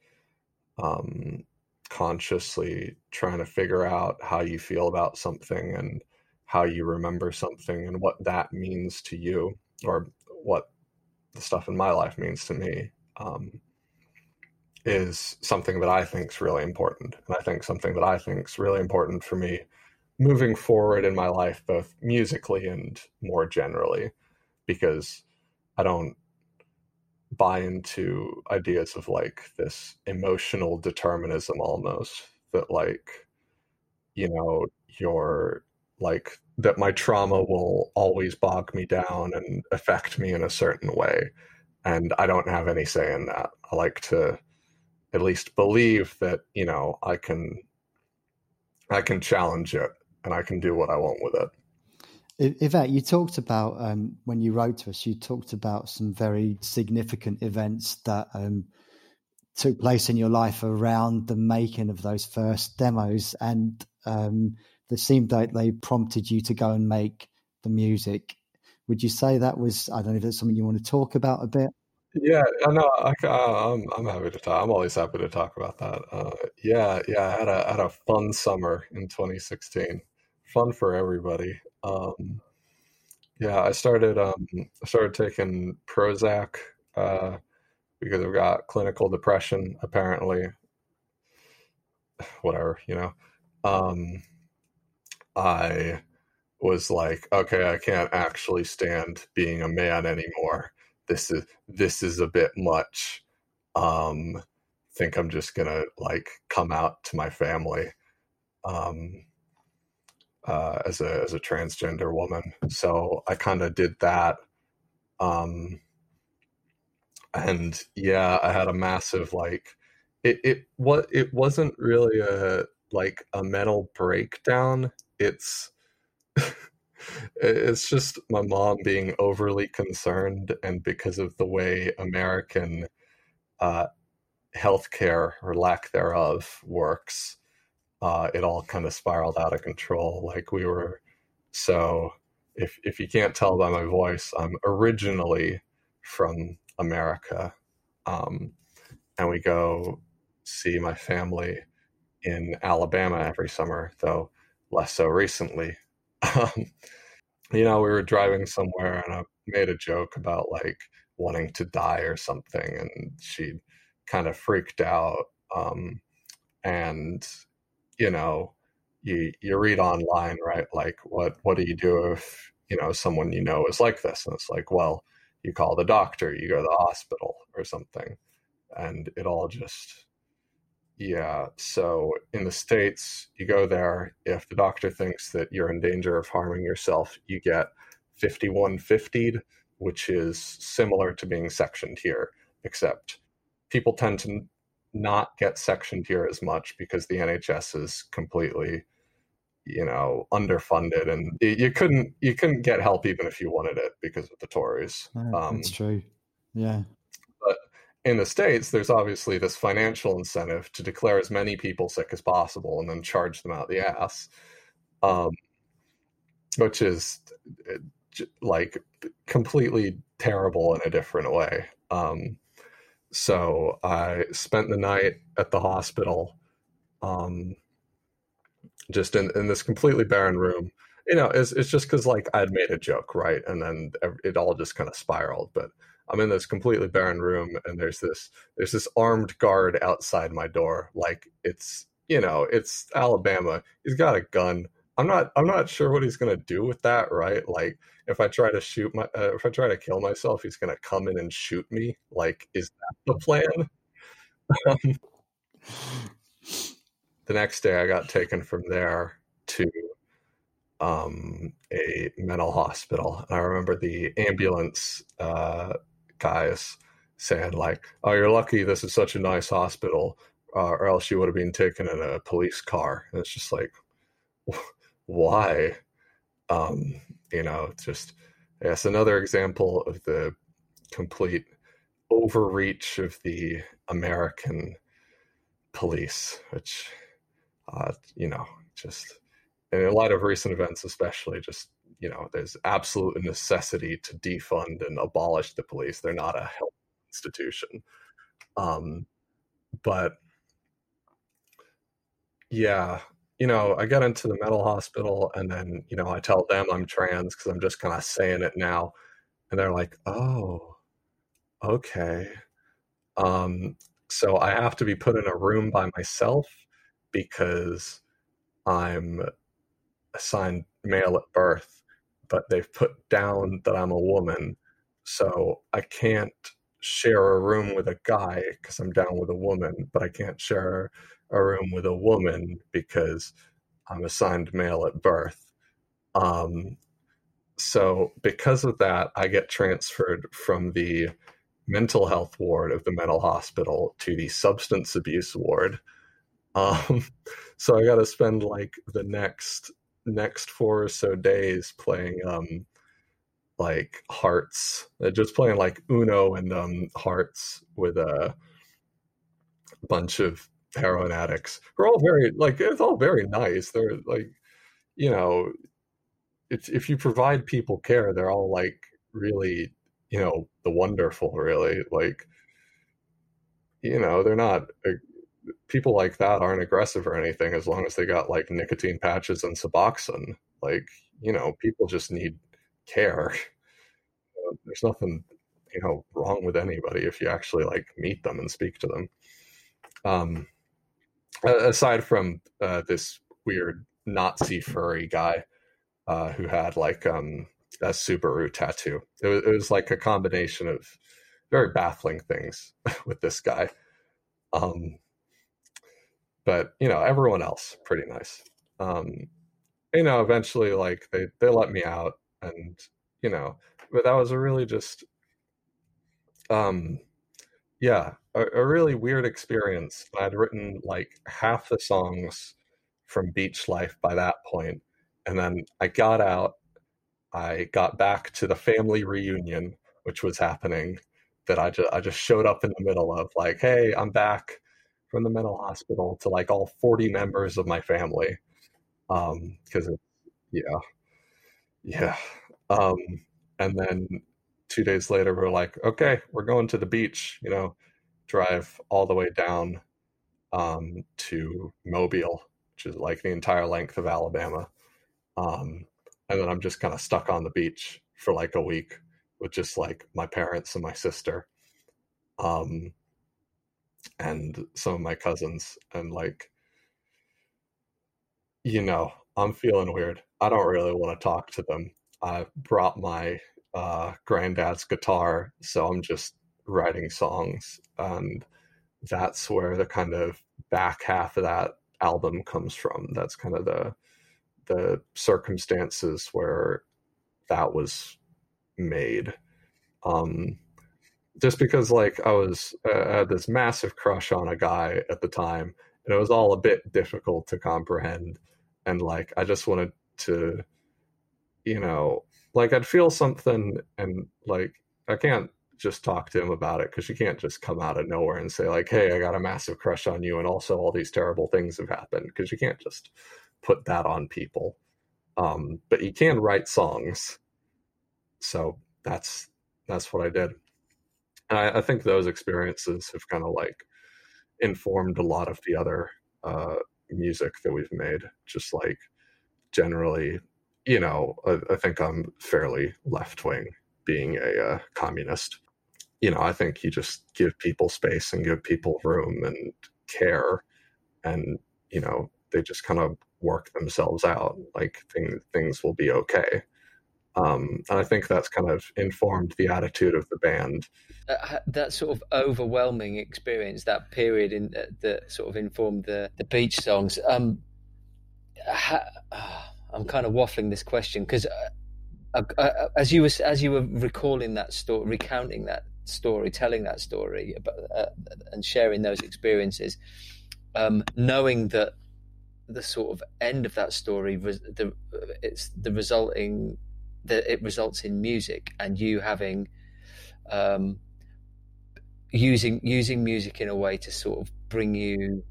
um, consciously trying to figure out how you feel about something and how you remember something and what that means to you, or what the stuff in my life means to me, um, is something that I think is really important. And I think something that I think is really important for me moving forward in my life, both musically and more generally, because I don't buy into ideas of like this emotional determinism almost that, like, you know, you're like that my trauma will always bog me down and affect me in a certain way. And I don't have any say in that. I like to at least believe that, you know, I can, I can challenge it and I can do what I want with it. Yvette, you talked about, um, when you wrote to us, you talked about some very significant events that, um, took place in your life around the making of those first demos. And, um, it seemed like they prompted you to go and make the music. Would you say that was, I don't know if that's something you want to talk about a bit? Yeah, no, I know. I'm, I'm happy to talk. I'm always happy to talk about that. Uh, yeah, yeah. I had a, had a fun summer in twenty sixteen. Fun for everybody. Um, yeah, I started um, I started taking Prozac uh, because I've got clinical depression, apparently. Whatever, you know. Um, I was like, okay, I can't actually stand being a man anymore. This is this is a bit much. Um, think I'm just gonna like come out to my family um, uh, as a as a transgender woman. So I kind of did that, um, and yeah, I had a massive like it it what it wasn't really a like a mental breakdown. It's it's just my mom being overly concerned, and because of the way American uh, healthcare or lack thereof works, uh, it all kind of spiraled out of control. Like we were, so if if you can't tell by my voice, I'm originally from America, um, and we go see my family in Alabama every summer, though less so recently. Um, you know, we were driving somewhere and I made a joke about like wanting to die or something, and she kind of freaked out. Um, and you know, you, you read online, right? Like what, what do you do if, you know, someone, you know, is like this? And it's like, well, you call the doctor, you go to the hospital or something, and it all just, yeah. So in the States, you go there. If the doctor thinks that you're in danger of harming yourself, you get fifty-one fifty'd, which is similar to being sectioned here, except people tend to not get sectioned here as much because the N H S is completely, you know, underfunded, and you couldn't, you couldn't get help even if you wanted it because of the Tories. Yeah, um, that's true. Yeah. In the States, there's obviously this financial incentive to declare as many people sick as possible and then charge them out the ass, um, which is like completely terrible in a different way. Um, so I spent the night at the hospital, um, just in, in this completely barren room. You know, it's, it's just because like I'd made a joke, right? And then it all just kind of spiraled, but I'm in this completely barren room, and there's this there's this armed guard outside my door. Like it's, you know, it's Alabama. He's got a gun. I'm not I'm not sure what he's gonna do with that, right? Like if I try to shoot my uh, if I try to kill myself, he's gonna come in and shoot me. Like is that the plan? The next day, I got taken from there to um a mental hospital. I remember the ambulance uh guys saying like, oh, you're lucky this is such a nice hospital, uh, or else you would have been taken in a police car. And it's just like, why? Um you know, it's just, yes, another example of the complete overreach of the American police, which uh you know, just, and in light of recent events, especially, just, you know, there's absolute necessity to defund and abolish the police. They're not a health institution. Um, but yeah, you know, I got into the mental hospital, and then, you know, I tell them I'm trans because I'm just kind of saying it now. And they're like, oh, okay. Um, so I have to be put in a room by myself because I'm assigned male at birth, but they've put down that I'm a woman, so I can't share a room with a guy because I'm down with a woman, but I can't share a room with a woman because I'm assigned male at birth. Um, so because of that, I get transferred from the mental health ward of the mental hospital to the substance abuse ward. Um, so I got to spend like the next next four or so days playing um like hearts, just playing like Uno and um hearts with a bunch of heroin addicts who are all very like, it's all very nice. They're like, you know, it's, if you provide people care, they're all like really, you know, the wonderful, really, like, you know, they're not a, people like that aren't aggressive or anything as long as they got like nicotine patches and Suboxone. Like, you know, people just need care. Uh, there's nothing, you know, wrong with anybody if you actually like meet them and speak to them. Um, aside from uh, this weird Nazi furry guy uh, who had like um, a Subaru tattoo, it was, it was like a combination of very baffling things with this guy. Um, but you know, everyone else pretty nice. Um, you know, eventually like they, they let me out, and, you know, but that was a really just, um, yeah, a, a really weird experience. I'd written like half the songs from Beach Life by that point. And then I got out, I got back to the family reunion, which was happening, that I just, I just showed up in the middle of like, hey, I'm back from the mental hospital, to like all forty members of my family. Um, cause it, yeah. Yeah. Um, and then two days later we're like, okay, we're going to the beach, you know, drive all the way down, um, to Mobile, which is like the entire length of Alabama. Um, and then I'm just kind of stuck on the beach for like a week with just like my parents and my sister, um, and some of my cousins, and like, you know, I'm feeling weird. I don't really want to talk to them. I brought my uh, granddad's guitar, so I'm just writing songs, and that's where the kind of back half of that album comes from. That's kind of the the circumstances where that was made. Um, just because like I was uh, had this massive crush on a guy at the time, and it was all a bit difficult to comprehend. And like, I just wanted to, you know, like I'd feel something, and like, I can't just talk to him about it, cause you can't just come out of nowhere and say like, hey, I got a massive crush on you, and also all these terrible things have happened. Cause you can't just put that on people. Um, but you can write songs. So that's, that's what I did. And I, I think those experiences have kind of like informed a lot of the other uh, music that we've made. Just like generally, you know, I, I think I'm fairly left-wing, being a uh, communist. You know, I think you just give people space and give people room and care, and, you know, they just kind of work themselves out. Like things, things will be okay. Um, and I think that's kind of informed the attitude of the band. Uh, that sort of overwhelming experience, that period in uh, that sort of informed the, the beach songs. Um, ha, uh, I'm kind of waffling this question because uh, uh, as you were as you were recalling that story, recounting that story, telling that story, about, uh, and sharing those experiences, um, knowing that the sort of end of that story was the it's the resulting. that it results in music, and you having um using using music in a way to sort of bring you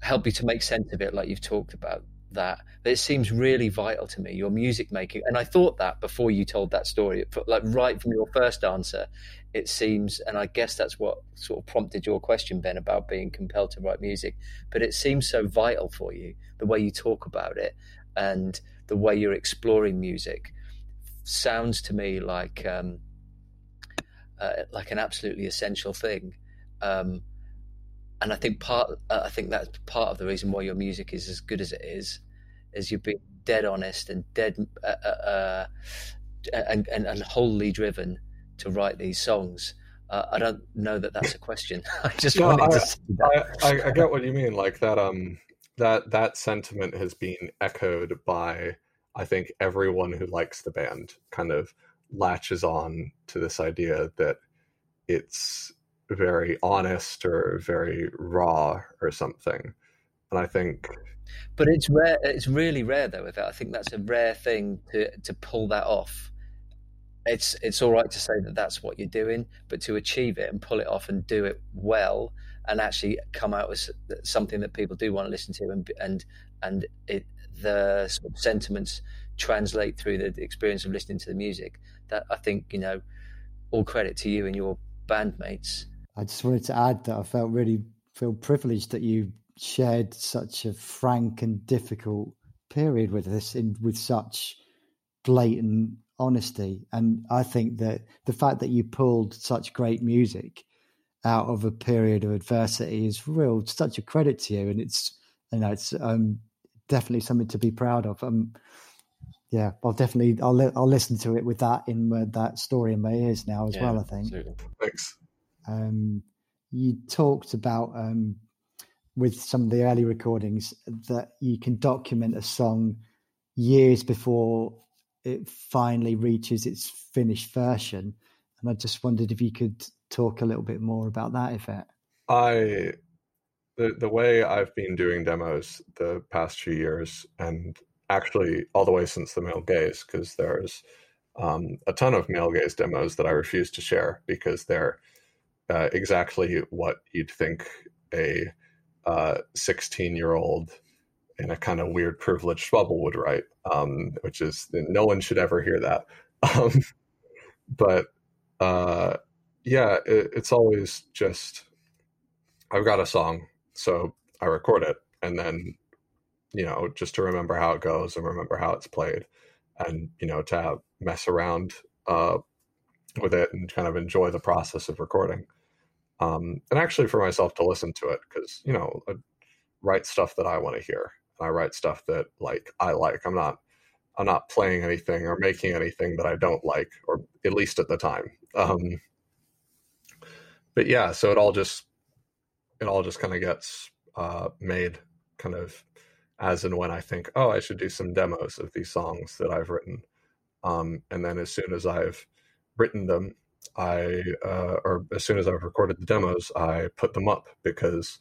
help you to make sense of it, like you've talked about. That but it seems really vital to me, your music making, and I thought that before you told that story, like right from your first answer it seems, and I guess that's what sort of prompted your question, Ben, about being compelled to write music. But it seems so vital for you, the way you talk about it and the way you're exploring music. Sounds to me like um, uh, like an absolutely essential thing, um, and I think part uh, I think that's part of the reason why your music is as good as it is, is you're being dead honest and dead uh, uh, uh, and, and and wholly driven to write these songs. Uh, I don't know that that's a question. I just no, wanted I, to. Say that. I, I, I get what you mean. Like that um that that sentiment has been echoed by, I think, everyone who likes the band. Kind of latches on to this idea that it's very honest or very raw or something. And I think, but it's rare. It's really rare, though. With that, I think that's a rare thing to to pull that off. It's it's all right to say that that's what you're doing, but to achieve it and pull it off and do it well, and actually come out with something that people do want to listen to, and and and it. The sort of sentiments translate through the experience of listening to the music. That, I think, you know, all credit to you and your bandmates. I just wanted to add that I felt really feel privileged that you shared such a frank and difficult period with us, in with such blatant honesty. And I think that the fact that you pulled such great music out of a period of adversity is real, such a credit to you. And it's, you know, it's um, definitely something to be proud of. Um, yeah, I'll definitely, I'll, li- I'll listen to it with that in uh, that story in my ears now as yeah, well, I think. Absolutely. Thanks. Um, you talked about, um, with some of the early recordings, that you can document a song years before it finally reaches its finished version. And I just wondered if you could talk a little bit more about that, Yvette. I, the, the way I've been doing demos the past few years, and actually all the way since The Male Gaze, because there's um, a ton of Male Gaze demos that I refuse to share because they're uh, exactly what you'd think a uh, sixteen-year-old in a kind of weird privileged bubble would write, um, which is, no one should ever hear that. Um, but uh, yeah, it, it's always just, I've got a song, so I record it, and then, you know, just to remember how it goes and remember how it's played, and, you know, to have, mess around uh, with it and kind of enjoy the process of recording. Um, and actually for myself to listen to it, because, you know, I write stuff that I want to hear. And I write stuff that, like, I like. I'm not, I'm not playing anything or making anything that I don't like, or at least at the time. Um, but yeah, so it all just, it all just kind of gets uh, made kind of as and when I think, oh, I should do some demos of these songs that I've written. Um, and then as soon as I've written them, I, uh, or as soon as I've recorded the demos, I put them up, because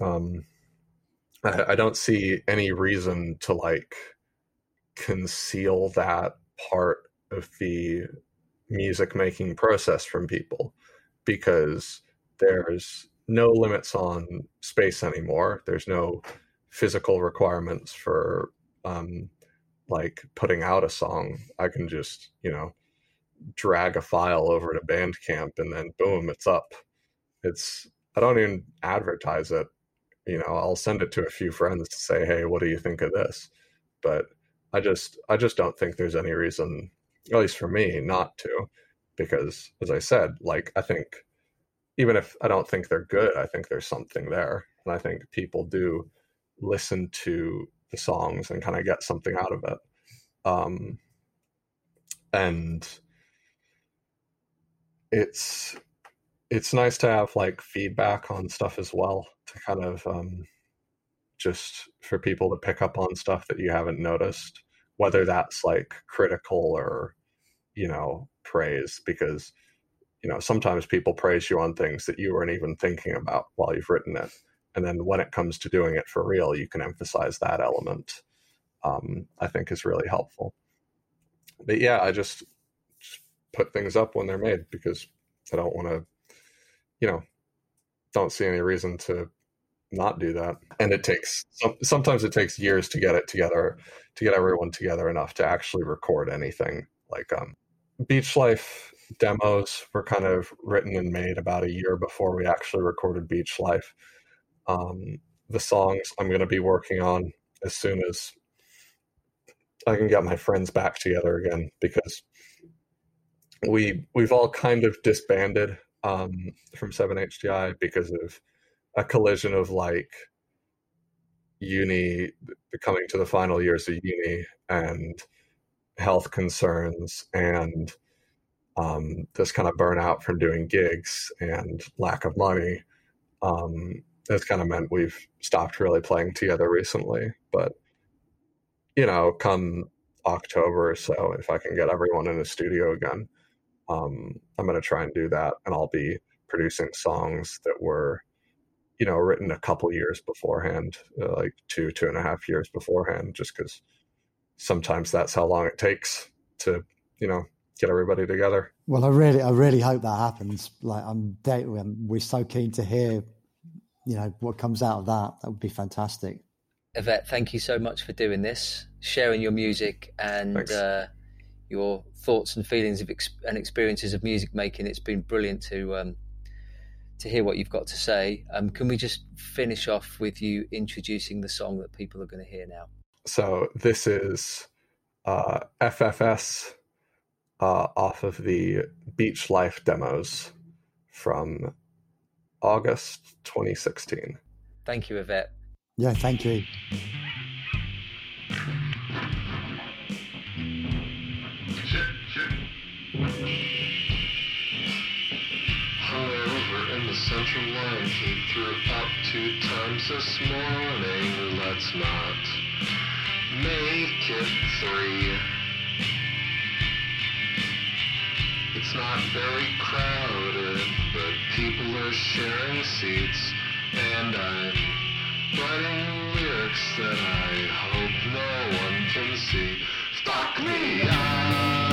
um, I, I don't see any reason to, like, conceal that part of the music making process from people, because there's no limits on space anymore. There's no physical requirements for um, like putting out a song. I can just, you know, drag a file over to Bandcamp and then boom, it's up. It's, I don't even advertise it. You know, I'll send it to a few friends to say, hey, what do you think of this? But I just, I just don't think there's any reason, at least for me, not to, because as I said, like, I think even if I don't think they're good, I think there's something there. And I think people do listen to the songs and kind of get something out of it. Um, and it's, it's nice to have, like, feedback on stuff as well, to kind of um, just for people to pick up on stuff that you haven't noticed, whether that's, like, critical or, you know, praise, because, you know, sometimes people praise you on things that you weren't even thinking about while you've written it. And then when it comes to doing it for real, you can emphasize that element, um, I think is really helpful. But yeah, I just, just put things up when they're made, because I don't want to, you know, don't see any reason to not do that. And it takes, sometimes it takes years to get it together, to get everyone together enough to actually record anything. Like um, Beach Life demos were kind of written and made about a year before we actually recorded Beach Life. Um, the songs I'm going to be working on as soon as I can get my friends back together again, because we, we've all kind of disbanded, um, from seven H D I because of a collision of, like, uni, coming to the final years of uni, and health concerns, and, um, this kind of burnout from doing gigs and lack of money. Um, That's kind of meant we've stopped really playing together recently, but, you know, come October or so, if I can get everyone in the studio again, um, I'm going to try and do that. And I'll be producing songs that were, you know, written a couple years beforehand, uh, like two, two and a half years beforehand, just because sometimes that's how long it takes to, you know, get everybody together. Well, I really, I really hope that happens. Like, I'm, we're so keen to hear, you know, what comes out of that. That would be fantastic. Yvette, thank you so much for doing this, sharing your music and uh, your thoughts and feelings of ex- and experiences of music making. It's been brilliant to um, to hear what you've got to say. Um, can we just finish off with you introducing the song that people are going to hear now? So this is uh, F F S uh, off of the Beach Life demos from August twenty sixteen. Thank you, Yvette. Yeah, thank you. Central line came through up two times this morning. Let's not make it three. It's not very crowded, but people are sharing seats, and I'm writing lyrics that I hope no one can see. Fuck me up!